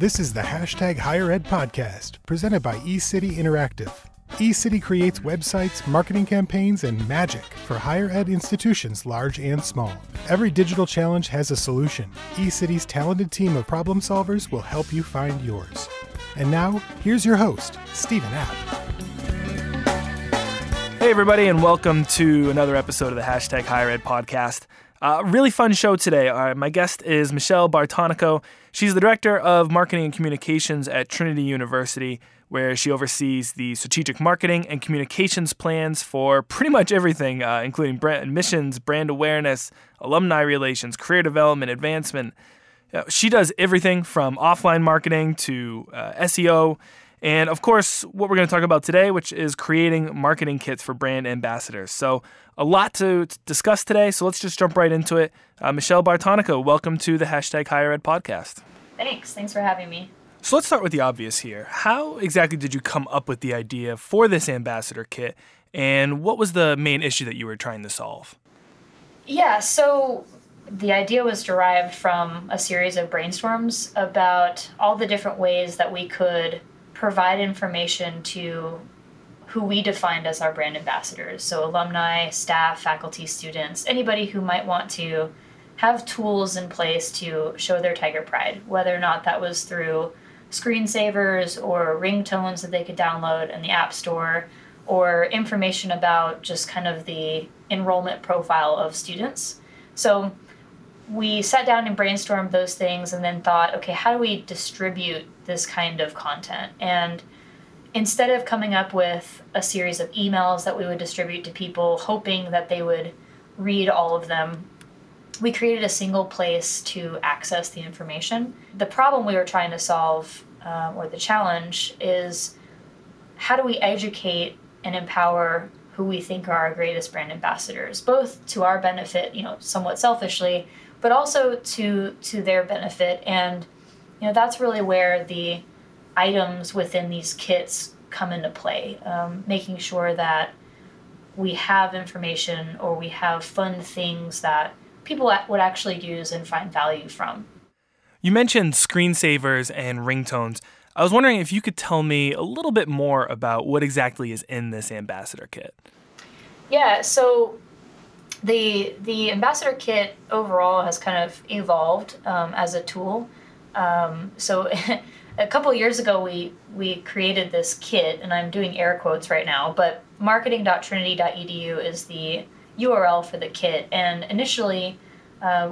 This is the Hashtag Higher Ed Podcast, presented by eCity Interactive. eCity creates websites, marketing campaigns, and magic for higher ed institutions large and small. Every digital challenge has a solution. eCity's talented team of problem solvers will help you find yours. And now, here's your host, Stephen App. Hey everybody, and welcome to another episode of the Hashtag Higher Ed Podcast. Really fun show today. My guest is Michelle Bartonico. She's the Director of Marketing and Communications at Trinity University, where she oversees the strategic marketing and communications plans for pretty much everything, including brand admissions, brand awareness, alumni relations, career development, advancement. She does everything from offline marketing to SEO. And, of course, what we're going to talk about today, which is creating marketing kits for brand ambassadors. So a lot to discuss today, so let's just jump right into it. Michelle Bartonico, welcome to the Hashtag Higher Ed Podcast. Thanks for having me. So let's start with the obvious here. How exactly did you come up with the idea for this ambassador kit, and what was the main issue that you were trying to solve? Yeah, so the idea was derived from a series of brainstorms about all the different ways that we could provide information to who we defined as our brand ambassadors. So alumni, staff, faculty, students, anybody who might want to have tools in place to show their tiger pride, whether or not that was through screensavers or ringtones that they could download in the App Store, or information about just kind of the enrollment profile of students. So we sat down and brainstormed those things and then thought, okay, how do we distribute this kind of content? And instead of coming up with a series of emails that we would distribute to people, hoping that they would read all of them, we created a single place to access the information. The problem we were trying to solve, or the challenge, is how do we educate and empower who we think are our greatest brand ambassadors, both to our benefit, somewhat selfishly, but also to their benefit. And, that's really where the items within these kits come into play, making sure that we have information or we have fun things that people would actually use and find value from. You mentioned screensavers and ringtones. I was wondering if you could tell me a little bit more about what exactly is in this ambassador kit. Yeah, so The ambassador kit overall has kind of evolved as a tool. So a couple years ago, we created this kit, and I'm doing air quotes right now, but marketing.trinity.edu is the URL for the kit. And initially,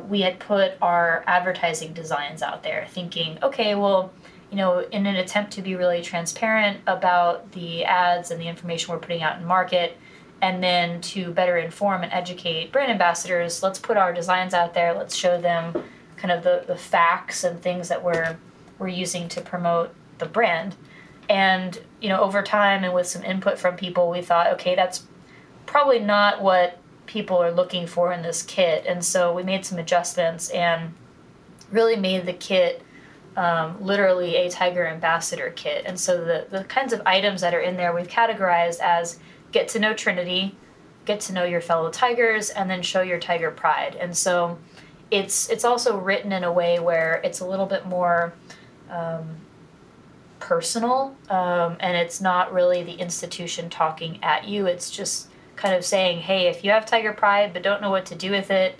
we had put our advertising designs out there thinking, okay, well, in an attempt to be really transparent about the ads and the information we're putting out in market, and then to better inform and educate brand ambassadors, let's put our designs out there. Let's show them kind of the facts and things that we're using to promote the brand. And, over time and with some input from people, we thought, okay, that's probably not what people are looking for in this kit. And so we made some adjustments and really made the kit literally a Tiger Ambassador kit. And so the kinds of items that are in there we've categorized as get to know Trinity, get to know your fellow Tigers, and then show your Tiger pride. And so it's also written in a way where it's a little bit more personal, and it's not really the institution talking at you. It's just kind of saying, hey, if you have Tiger pride but don't know what to do with it,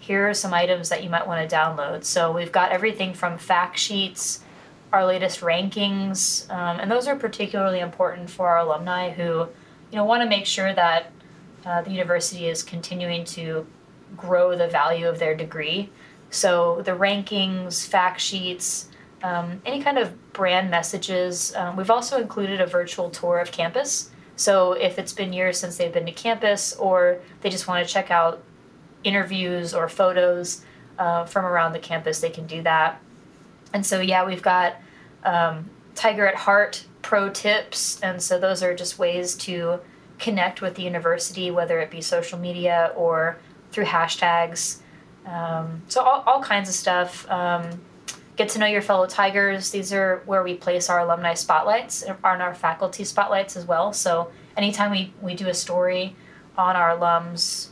here are some items that you might want to download. So we've got everything from fact sheets, our latest rankings, and those are particularly important for our alumni who want to make sure that the university is continuing to grow the value of their degree. So the rankings, fact sheets, any kind of brand messages. We've also included a virtual tour of campus. So if it's been years since they've been to campus or they just want to check out interviews or photos from around the campus, they can do that. And so, we've got Tiger at Heart pro tips, and so those are just ways to connect with the university, whether it be social media or through hashtags. So all kinds of stuff. Get to know your fellow Tigers. These are where we place our alumni spotlights and our faculty spotlights as well. So anytime we do a story on our alums,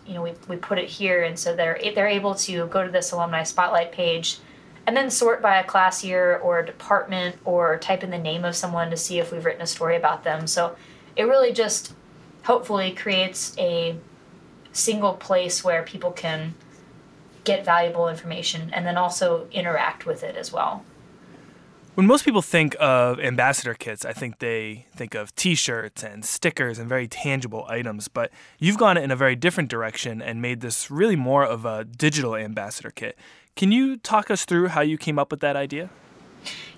we put it here, and so they're able to go to this alumni spotlight page and then sort by a class year or department, or type in the name of someone to see if we've written a story about them. So it really just hopefully creates a single place where people can get valuable information and then also interact with it as well. When most people think of ambassador kits, I think they think of T-shirts and stickers and very tangible items. But you've gone in a very different direction and made this really more of a digital ambassador kit. Can you talk us through how you came up with that idea?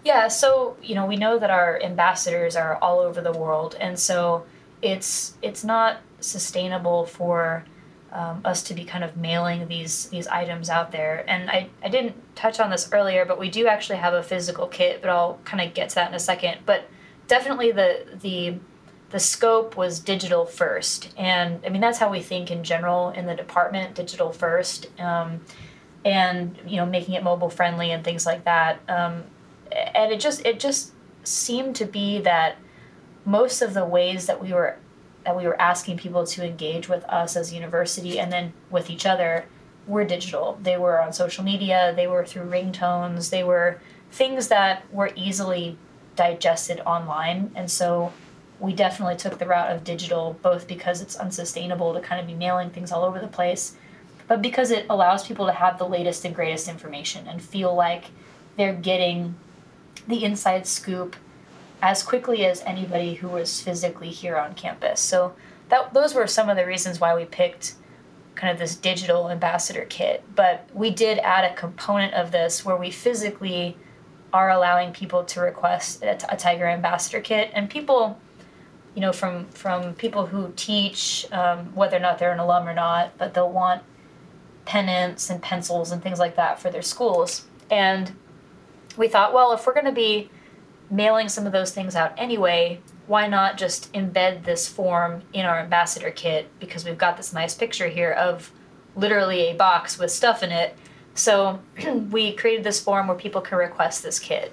Yeah, so we know that our ambassadors are all over the world, and so it's not sustainable for us to be kind of mailing these items out there. And I didn't touch on this earlier, but we do actually have a physical kit, but I'll kind of get to that in a second. But definitely the scope was digital first. And I mean, that's how we think in general in the department, digital first, and making it mobile friendly and things like that. And it just seemed to be that most of the ways that we were asking people to engage with us as a university and then with each other were digital. They were on social media, they were through ringtones, they were things that were easily digested online. And so we definitely took the route of digital, both because it's unsustainable to kind of be mailing things all over the place, but because it allows people to have the latest and greatest information and feel like they're getting the inside scoop as quickly as anybody who was physically here on campus. So those were some of the reasons why we picked kind of this digital ambassador kit. But we did add a component of this where we physically are allowing people to request a Tiger Ambassador Kit. And people, from people who teach, whether or not they're an alum or not, but they'll want pennants and pencils and things like that for their schools. And we thought, well, if we're going to be mailing some of those things out anyway, why not just embed this form in our ambassador kit, because we've got this nice picture here of literally a box with stuff in it. So we created this form where people can request this kit.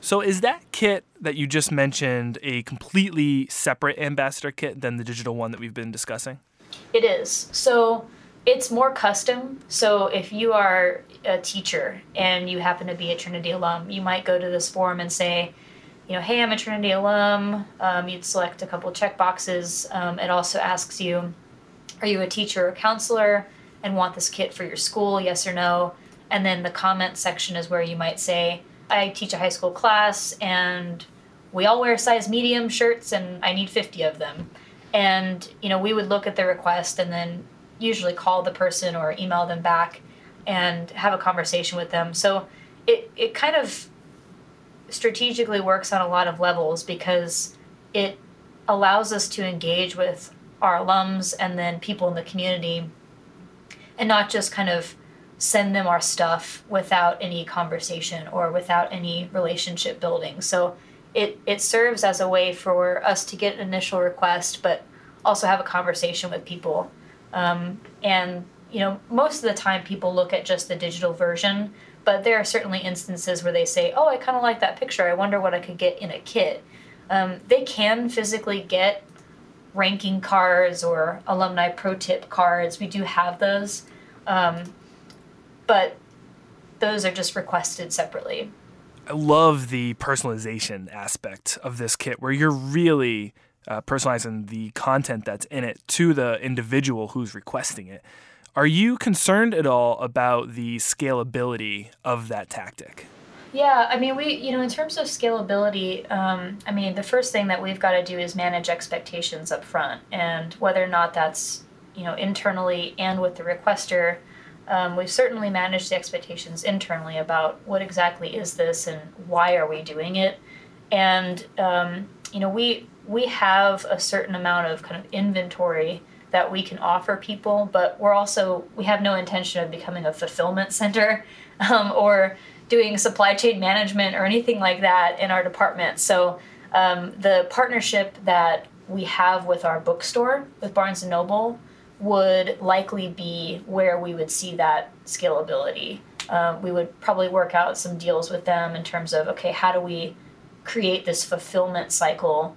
So is that kit that you just mentioned a completely separate ambassador kit than the digital one that we've been discussing? It is. So it's more custom. So if you are a teacher and you happen to be a Trinity alum, you might go to this form and say, hey, I'm a Trinity alum. You'd select a couple check boxes. It also asks you, are you a teacher or counselor and want this kit for your school? Yes or no. And then the comment section is where you might say, I teach a high school class and we all wear size medium shirts and I need 50 of them. And, we would look at the request and then usually call the person or email them back and have a conversation with them. So it kind of strategically works on a lot of levels because it allows us to engage with our alums and then people in the community and not just kind of send them our stuff without any conversation or without any relationship building. So it serves as a way for us to get an initial request but also have a conversation with people. Most of the time people look at just the digital version, but there are certainly instances where they say, oh, I kind of like that picture. I wonder what I could get in a kit. They can physically get ranking cards or alumni pro tip cards. We do have those, but those are just requested separately. I love the personalization aspect of this kit where you're really personalizing the content that's in it to the individual who's requesting it. Are you concerned at all about the scalability of that tactic? Yeah, I mean, we, in terms of scalability, the first thing that we've got to do is manage expectations up front, and whether or not that's, internally and with the requester, we've certainly managed the expectations internally about what exactly is this and why are we doing it, and we have a certain amount of kind of inventory that we can offer people, but we have no intention of becoming a fulfillment center or doing supply chain management or anything like that in our department. So the partnership that we have with our bookstore, with Barnes and Noble, would likely be where we would see that scalability. We would probably work out some deals with them in terms of, okay, how do we create this fulfillment cycle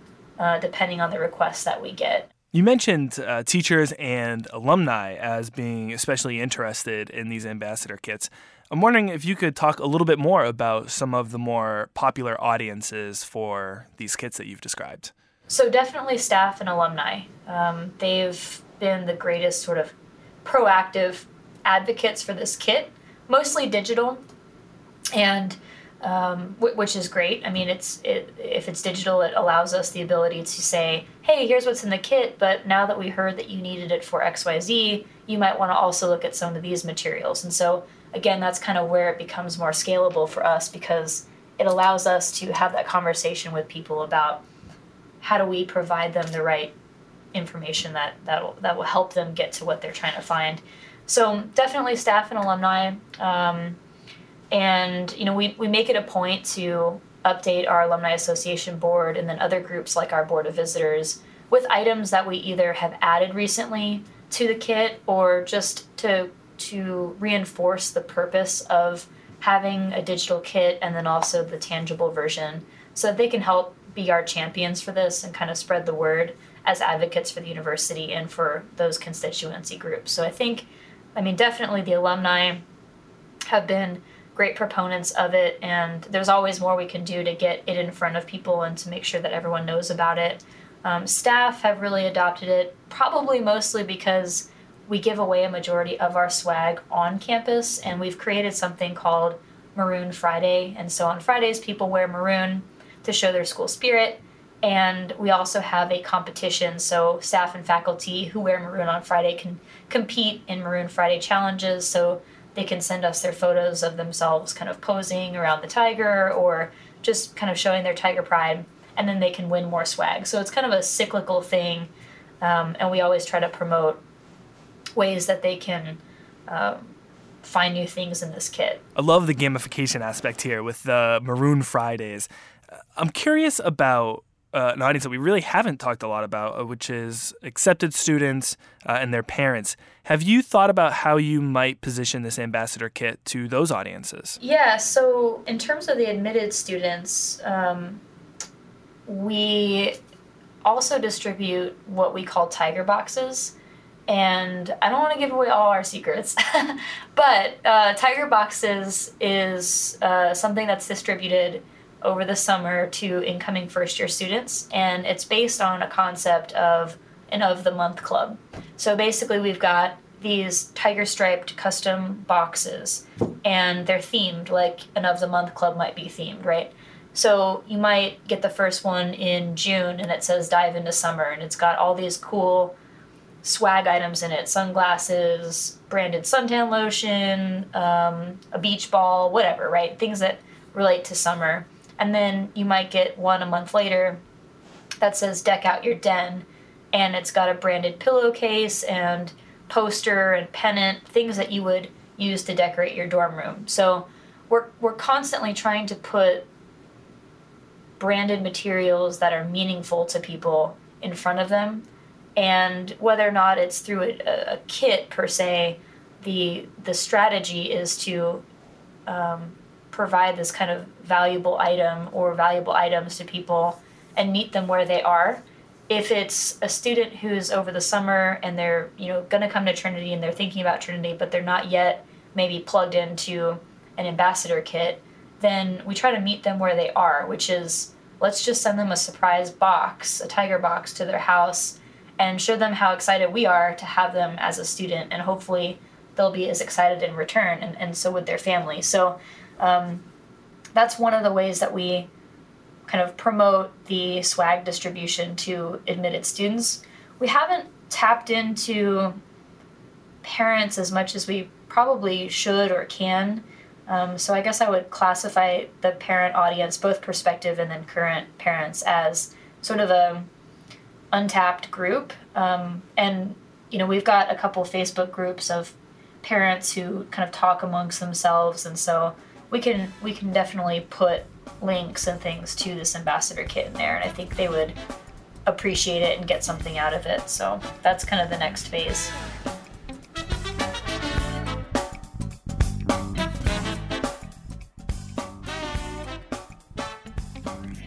depending on the requests that we get. You mentioned teachers and alumni as being especially interested in these ambassador kits. I'm wondering if you could talk a little bit more about some of the more popular audiences for these kits that you've described. So definitely staff and alumni. They've been the greatest sort of proactive advocates for this kit, mostly digital, and which is great. I mean, if it's digital, it allows us the ability to say, hey, here's what's in the kit, but now that we heard that you needed it for XYZ, you might want to also look at some of these materials. And so, again, that's kind of where it becomes more scalable for us, because it allows us to have that conversation with people about how do we provide them the right information that will help them get to what they're trying to find. So definitely staff and alumni. And, you know, we make it a point to update our Alumni Association board and then other groups like our Board of Visitors with items that we either have added recently to the kit or just to reinforce the purpose of having a digital kit and then also the tangible version, so that they can help be our champions for this and kind of spread the word as advocates for the university and for those constituency groups. So I think, I mean, definitely the alumni have been great proponents of it, and there's always more we can do to get it in front of people and to make sure that everyone knows about it. Staff have really adopted it, probably mostly because we give away a majority of our swag on campus, and we've created something called Maroon Friday. And so on Fridays, people wear maroon to show their school spirit, and we also have a competition, so staff and faculty who wear maroon on Friday can compete in Maroon Friday challenges, so they can send us their photos of themselves kind of posing around the tiger or just kind of showing their tiger pride, and then they can win more swag. So it's kind of a cyclical thing, and we always try to promote ways that they can find new things in this kit. I love the gamification aspect here with the Maroon Fridays. I'm curious about an audience that we really haven't talked a lot about, which is accepted students and their parents. Have you thought about how you might position this ambassador kit to those audiences? Yeah, so in terms of the admitted students, we also distribute what we call tiger boxes. And I don't want to give away all our secrets, but tiger boxes is something that's distributed over the summer to incoming first-year students, and it's based on a concept of an of-the-month club. So basically we've got these tiger-striped custom boxes, and they're themed like an of-the-month club might be themed, right? So you might get the first one in June, and it says dive into summer, and it's got all these cool swag items in it: sunglasses, branded suntan lotion, a beach ball, whatever, right? Things that relate to summer. And then you might get one a month later that says deck out your den, and it's got a branded pillowcase and poster and pennant, things that you would use to decorate your dorm room. So we're constantly trying to put branded materials that are meaningful to people in front of them. And whether or not it's through a kit per se, the strategy is to provide this kind of valuable item or valuable items to people and meet them where they are. If it's a student who's over the summer and they're, you know, going to come to Trinity and they're thinking about Trinity, but they're not yet maybe plugged into an ambassador kit, then we try to meet them where they are, which is let's just send them a surprise box, a tiger box, to their house, and show them how excited we are to have them as a student, and hopefully they'll be as excited in return, and so would their family. So that's one of the ways that we kind of promote the swag distribution to admitted students. We haven't tapped into parents as much as we probably should or can, so I guess I would classify the parent audience, both prospective and then current parents, as sort of a untapped group. And, you know, we've got a couple Facebook groups of parents who kind of talk amongst themselves. And so we can definitely put links and things to this ambassador kit in there. And I think they would appreciate it and get something out of it. So that's kind of the next phase.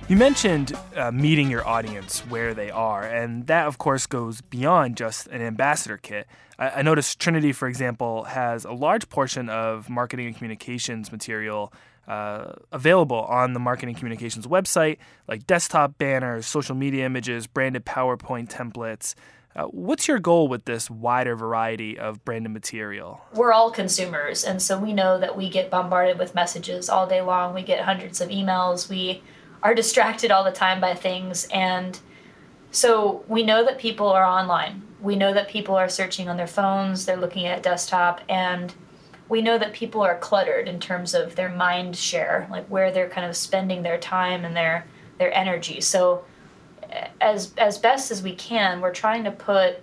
You mentioned meeting your audience where they are, and that, of course, goes beyond just an ambassador kit. I noticed Trinity, for example, has a large portion of marketing and communications material available on the marketing communications website, like desktop banners, social media images, branded PowerPoint templates. What's your goal with this wider variety of branded material? We're all consumers, and so we know that we get bombarded with messages all day long. We get hundreds of emails. We are distracted all the time by things, and so we know that people are online. We know that people are searching on their phones, they're looking at desktop, and we know that people are cluttered in terms of their mind share, like where they're kind of spending their time and their energy. So as best as we can, we're trying to put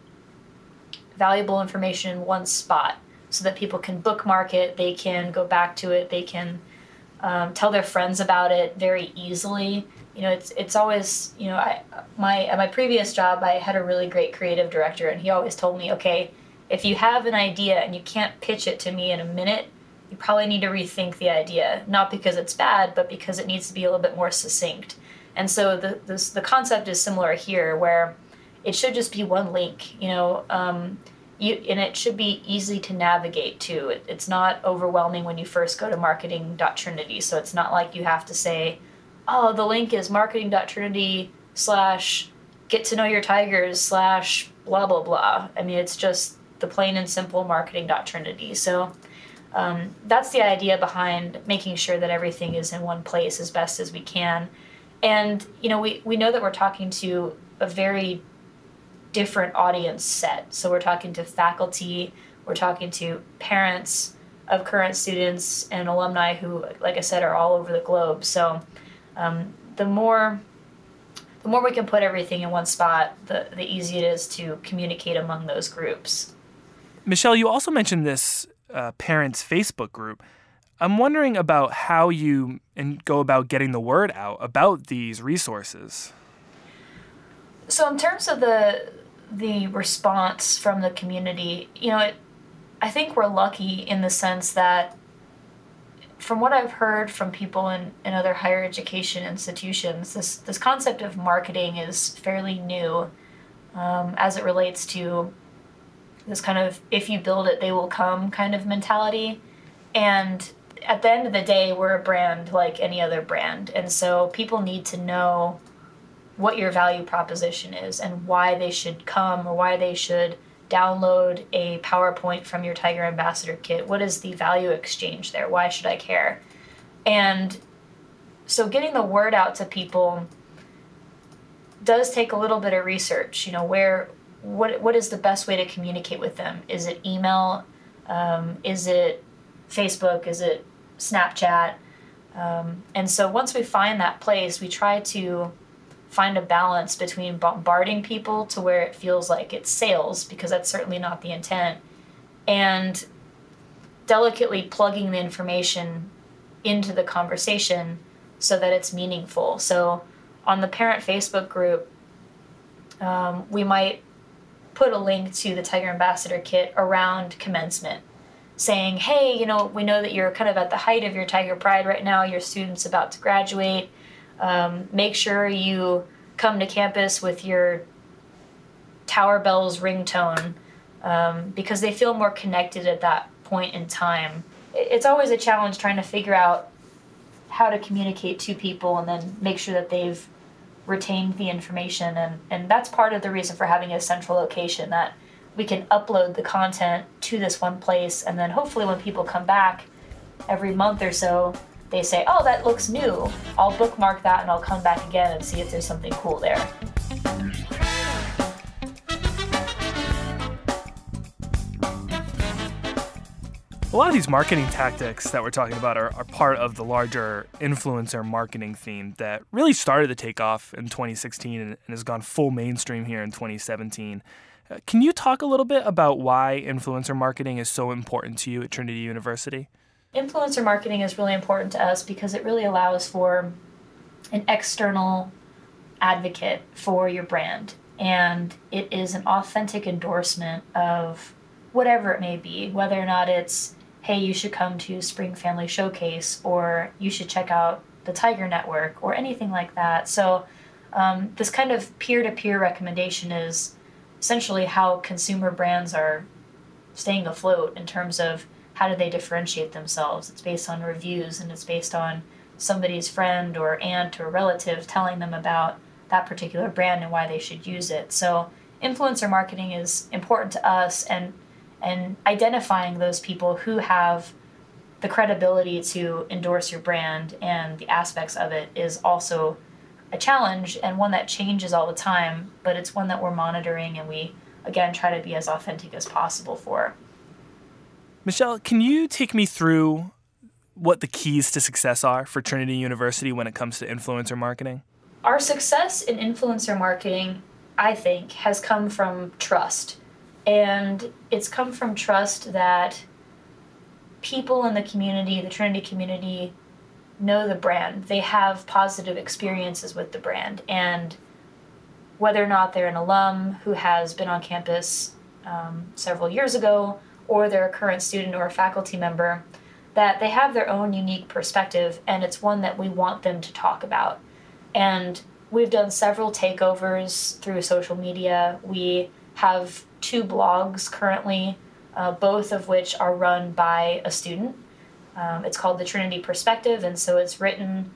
valuable information in one spot so that people can bookmark it, they can go back to it, they can tell their friends about it very easily. You know, it's always, you know, at my previous job, I had a really great creative director, and he always told me, okay, if you have an idea and you can't pitch it to me in a minute, you probably need to rethink the idea, not because it's bad, but because it needs to be a little bit more succinct. And so the concept is similar here, where it should just be one link, you know, and it should be easy to navigate too. It's not overwhelming when you first go to marketing.trinity. So it's not like you have to say, oh, the link is marketing.trinity/get-to-know-your-tigers/blah, blah, blah. I mean, it's just the plain and simple marketing.trinity. So that's the idea behind making sure that everything is in one place as best as we can. And, you know, we know that we're talking to a very different audience set. So we're talking to faculty, we're talking to parents of current students and alumni who, like I said, are all over the globe. So the more we can put everything in one spot, the easier it is to communicate among those groups. Michelle, you also mentioned this parents' Facebook group. I'm wondering about how you go about getting the word out about these resources. So in terms of the response from the community, you know, I think we're lucky in the sense that from what I've heard from people in other higher education institutions, this concept of marketing is fairly new as it relates to this kind of if you build it, they will come kind of mentality. And at the end of the day, we're a brand like any other brand. And so people need to know what your value proposition is and why they should come or why they should download a PowerPoint from your Tiger Ambassador kit. What is the value exchange there? Why should I care? And so getting the word out to people does take a little bit of research. You know, what is the best way to communicate with them? Is it email? Is it Facebook? Is it Snapchat? And so once we find that place, we try to find a balance between bombarding people to where it feels like it's sales, because that's certainly not the intent, and delicately plugging the information into the conversation so that it's meaningful. So on the parent Facebook group, we might put a link to the Tiger Ambassador kit around commencement, saying, hey, you know, we know that you're kind of at the height of your Tiger Pride right now, your student's about to graduate. Make sure you come to campus with your Tower Bells ringtone because they feel more connected at that point in time. It's always a challenge trying to figure out how to communicate to people and then make sure that they've retained the information. And that's part of the reason for having a central location, that we can upload the content to this one place. And then hopefully when people come back every month or so, they say, oh, that looks new. I'll bookmark that and I'll come back again and see if there's something cool there. A lot of these marketing tactics that we're talking about are part of the larger influencer marketing theme that really started to take off in 2016 and has gone full mainstream here in 2017. Can you talk a little bit about why influencer marketing is so important to you at Trinity University? Influencer marketing is really important to us because it really allows for an external advocate for your brand. And it is an authentic endorsement of whatever it may be, whether or not it's, hey, you should come to Spring Family Showcase, or you should check out the Tiger Network or anything like that. So this kind of peer-to-peer recommendation is essentially how consumer brands are staying afloat in terms of how do they differentiate themselves. It's based on reviews, and it's based on somebody's friend or aunt or relative telling them about that particular brand and why they should use it. So influencer marketing is important to us, and identifying those people who have the credibility to endorse your brand and the aspects of it is also a challenge, and one that changes all the time, but it's one that we're monitoring and we, again, try to be as authentic as possible for. Michelle, can you take me through what the keys to success are for Trinity University when it comes to influencer marketing? Our success in influencer marketing, I think, has come from trust. And it's come from trust that people in the community, the Trinity community, know the brand. They have positive experiences with the brand. And whether or not they're an alum who has been on campus several years ago, or they're a current student or a faculty member, that they have their own unique perspective, and it's one that we want them to talk about. And we've done several takeovers through social media. We have 2 blogs currently, both of which are run by a student. It's called the Trinity Perspective, and so it's written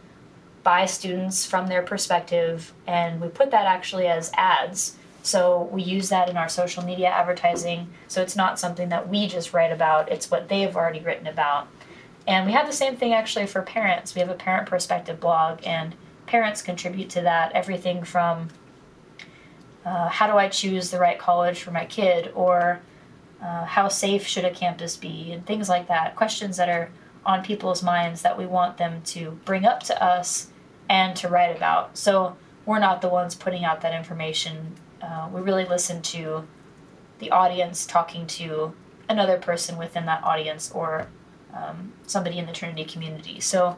by students from their perspective, and we put that actually as ads. So we use that in our social media advertising, so it's not something that we just write about, it's what they've already written about. And we have the same thing actually for parents. We have a Parent Perspective blog, and parents contribute to that, everything from how do I choose the right college for my kid, or how safe should a campus be, and things like that, questions that are on people's minds that we want them to bring up to us and to write about. So we're not the ones putting out that information. We really listen to the audience talking to another person within that audience, or somebody in the Trinity community. So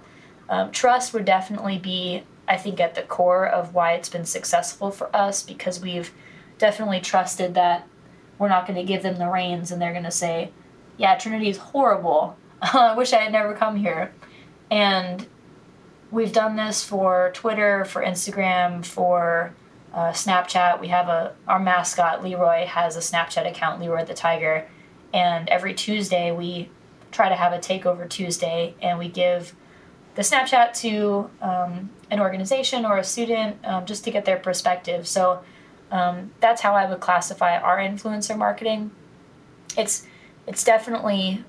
trust would definitely be, I think, at the core of why it's been successful for us, because we've definitely trusted that we're not going to give them the reins and they're going to say, yeah, Trinity is horrible. I wish I had never come here. And we've done this for Twitter, for Instagram, for Snapchat. We have our mascot, Leroy, has a Snapchat account, Leroy the Tiger. And every Tuesday we try to have a Takeover Tuesday, and we give the Snapchat to an organization or a student just to get their perspective. So that's how I would classify our influencer marketing. It's definitely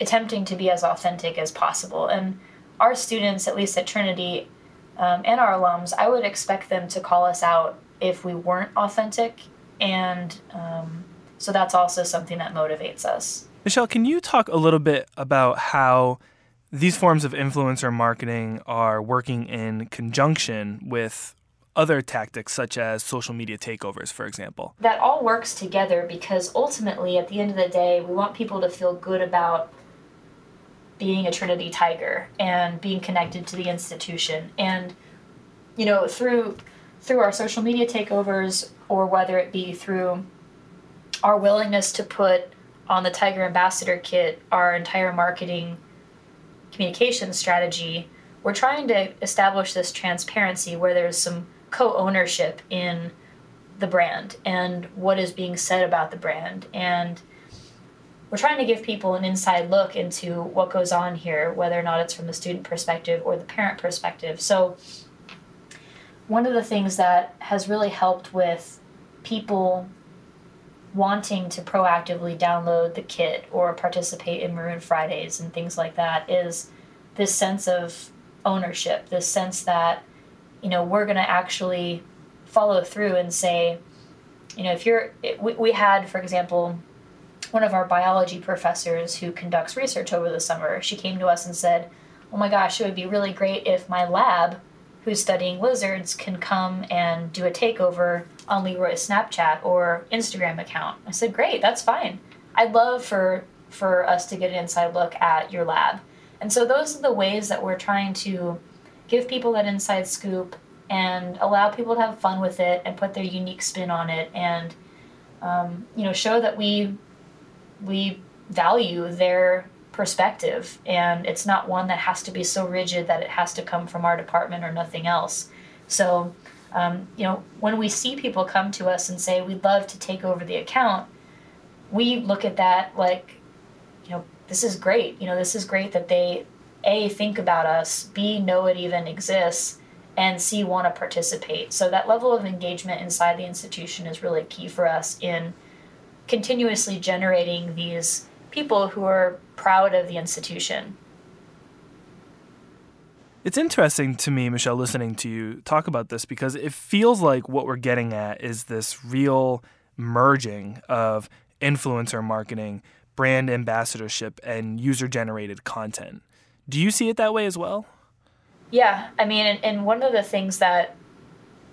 attempting to be as authentic as possible. And our students, at least at Trinity, and our alums, I would expect them to call us out if we weren't authentic. And so that's also something that motivates us. Michelle, can you talk a little bit about how these forms of influencer marketing are working in conjunction with other tactics such as social media takeovers, for example? That all works together, because ultimately, at the end of the day, we want people to feel good about being a Trinity Tiger and being connected to the institution. And, you know, through our social media takeovers, or whether it be through our willingness to put on the Tiger Ambassador Kit our entire marketing communication strategy, we're trying to establish this transparency where there's some co-ownership in the brand and what is being said about the brand. And we're trying to give people an inside look into what goes on here, whether or not it's from the student perspective or the parent perspective. So one of the things that has really helped with people wanting to proactively download the kit or participate in Maroon Fridays and things like that is this sense of ownership, this sense that, you know, we're going to actually follow through and say, you know, if you're, we had, for example, one of our biology professors who conducts research over the summer, she came to us and said, oh my gosh, it would be really great if my lab, who's studying lizards, can come and do a takeover on Leroy's Snapchat or Instagram account. I said, great, that's fine. I'd love for us to get an inside look at your lab. And so those are the ways that we're trying to give people that inside scoop and allow people to have fun with it and put their unique spin on it, and show that we value their perspective, and it's not one that has to be so rigid that it has to come from our department or nothing else. So, you know, when we see people come to us and say, we'd love to take over the account, we look at that like, you know, this is great. You know, this is great that they, A, think about us, B, know it even exists, and C, want to participate. So that level of engagement inside the institution is really key for us in continuously generating these people who are proud of the institution. It's interesting to me, Michelle, listening to you talk about this, because it feels like what we're getting at is this real merging of influencer marketing, brand ambassadorship, and user-generated content. Do you see it that way as well? Yeah. I mean, and one of the things that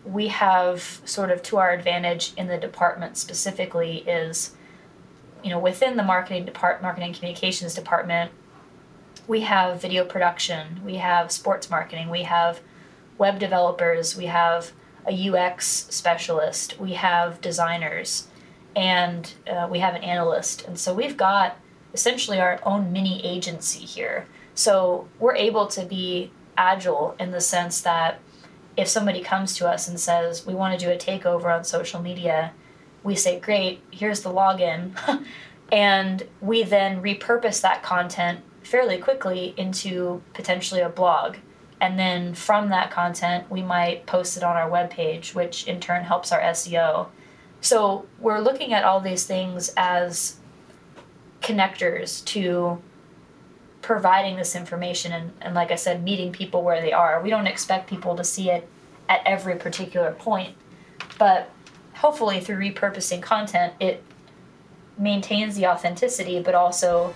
we have sort of to our advantage in the department specifically is, you know, within the marketing communications department, we have video production, we have sports marketing, we have web developers, we have a UX specialist, we have designers, and we have an analyst. And so we've got essentially our own mini agency here. So we're able to be agile in the sense that if somebody comes to us and says, we want to do a takeover on social media, we say, great, here's the login. And we then repurpose that content fairly quickly into potentially a blog. And then from that content, we might post it on our webpage, which in turn helps our SEO. So we're looking at all these things as connectors to providing this information and, like I said, meeting people where they are. We don't expect people to see it at every particular point, but hopefully through repurposing content, it maintains the authenticity, but also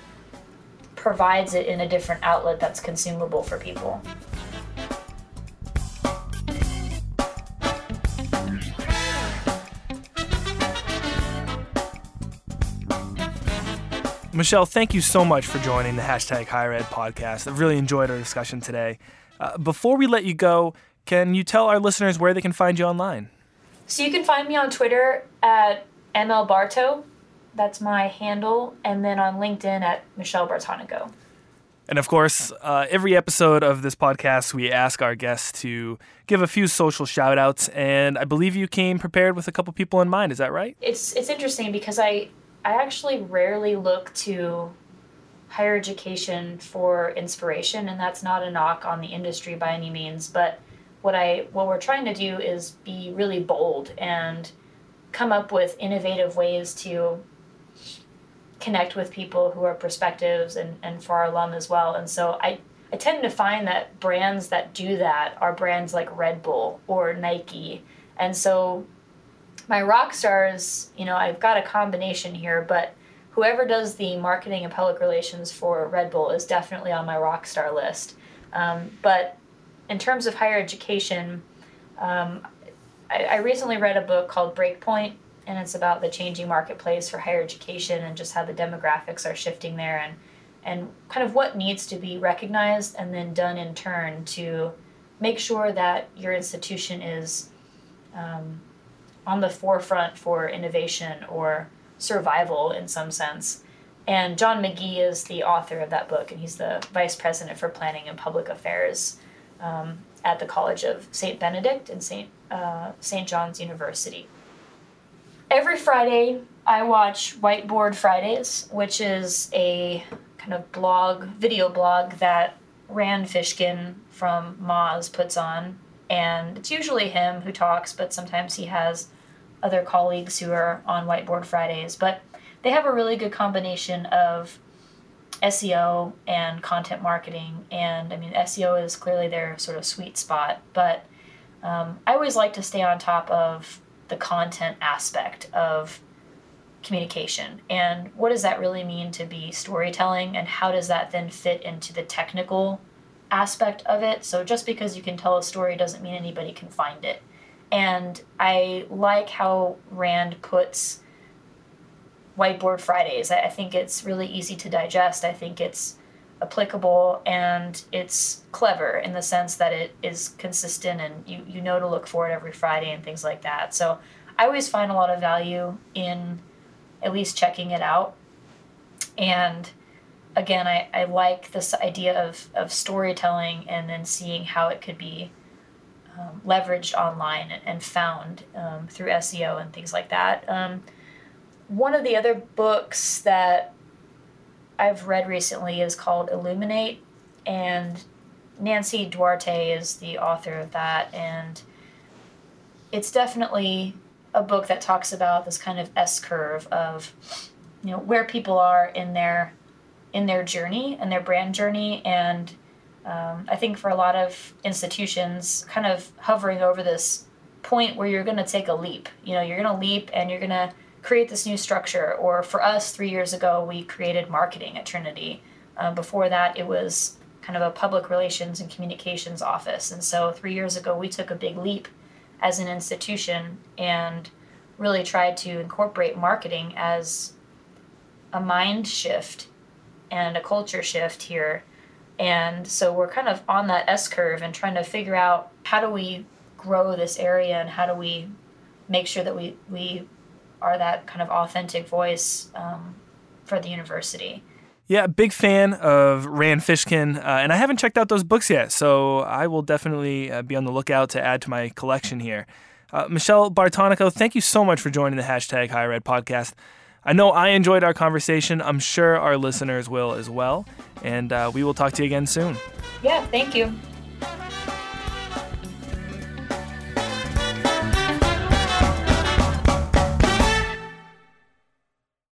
provides it in a different outlet that's consumable for people. Michelle, thank you so much for joining the Hashtag Higher Ed Podcast. I've really enjoyed our discussion today. Before we let you go, can you tell our listeners where they can find you online? So you can find me on Twitter at MLBarto. That's my handle. And then on LinkedIn at Michelle Bartonico. And of course, every episode of this podcast, we ask our guests to give a few social shout outs. And I believe you came prepared with a couple people in mind. Is that right? It's interesting because I actually rarely look to higher education for inspiration, and that's not a knock on the industry by any means, but what we're trying to do is be really bold and come up with innovative ways to connect with people who are prospectives and for our alum as well. And so I tend to find that brands that do that are brands like Red Bull or Nike. And so my rock stars, you know, I've got a combination here, but whoever does the marketing and public relations for Red Bull is definitely on my rock star list. But in terms of higher education, I recently read a book called Breakpoint, and it's about the changing marketplace for higher education and just how the demographics are shifting there and kind of what needs to be recognized and then done in turn to make sure that your institution is on the forefront for innovation or survival in some sense. And John McGee is the author of that book, and he's the vice president for planning and public affairs at the College of St. Benedict and St. John's University. Every Friday, I watch Whiteboard Fridays, which is a kind of video blog that Rand Fishkin from Moz puts on. And it's usually him who talks, but sometimes he has other colleagues who are on Whiteboard Fridays, but they have a really good combination of SEO and content marketing. And I mean, SEO is clearly their sort of sweet spot, but I always like to stay on top of the content aspect of communication. And what does that really mean to be storytelling? And how does that then fit into the technical aspect of it? So just because you can tell a story doesn't mean anybody can find it. And I like how Rand puts Whiteboard Fridays. I think it's really easy to digest. I think it's applicable and it's clever in the sense that it is consistent and you know to look for it every Friday and things like that. So I always find a lot of value in at least checking it out. And again, I like this idea of storytelling and then seeing how it could be leveraged online and found through SEO and things like that. One of the other books that I've read recently is called Illuminate, and Nancy Duarte is the author of that, and it's definitely a book that talks about this kind of S-curve of, you know, where people are in their journey and their brand journey, and I think for a lot of institutions, kind of hovering over this point where you're going to take a leap. You know, you're going to leap and you're going to create this new structure. Or for us, 3 years ago, we created marketing at Trinity. Before that, it was kind of a public relations and communications office. And so 3 years ago, we took a big leap as an institution and really tried to incorporate marketing as a mind shift and a culture shift here. And so we're kind of on that S-curve and trying to figure out how do we grow this area and how do we make sure that we are that kind of authentic voice for the university. Yeah, big fan of Rand Fishkin, and I haven't checked out those books yet, so I will definitely be on the lookout to add to my collection here. Michelle Bartonico, thank you so much for joining the Hashtag Higher Ed Podcast. I know I enjoyed our conversation. I'm sure our listeners will as well. And we will talk to you again soon. Yeah, thank you.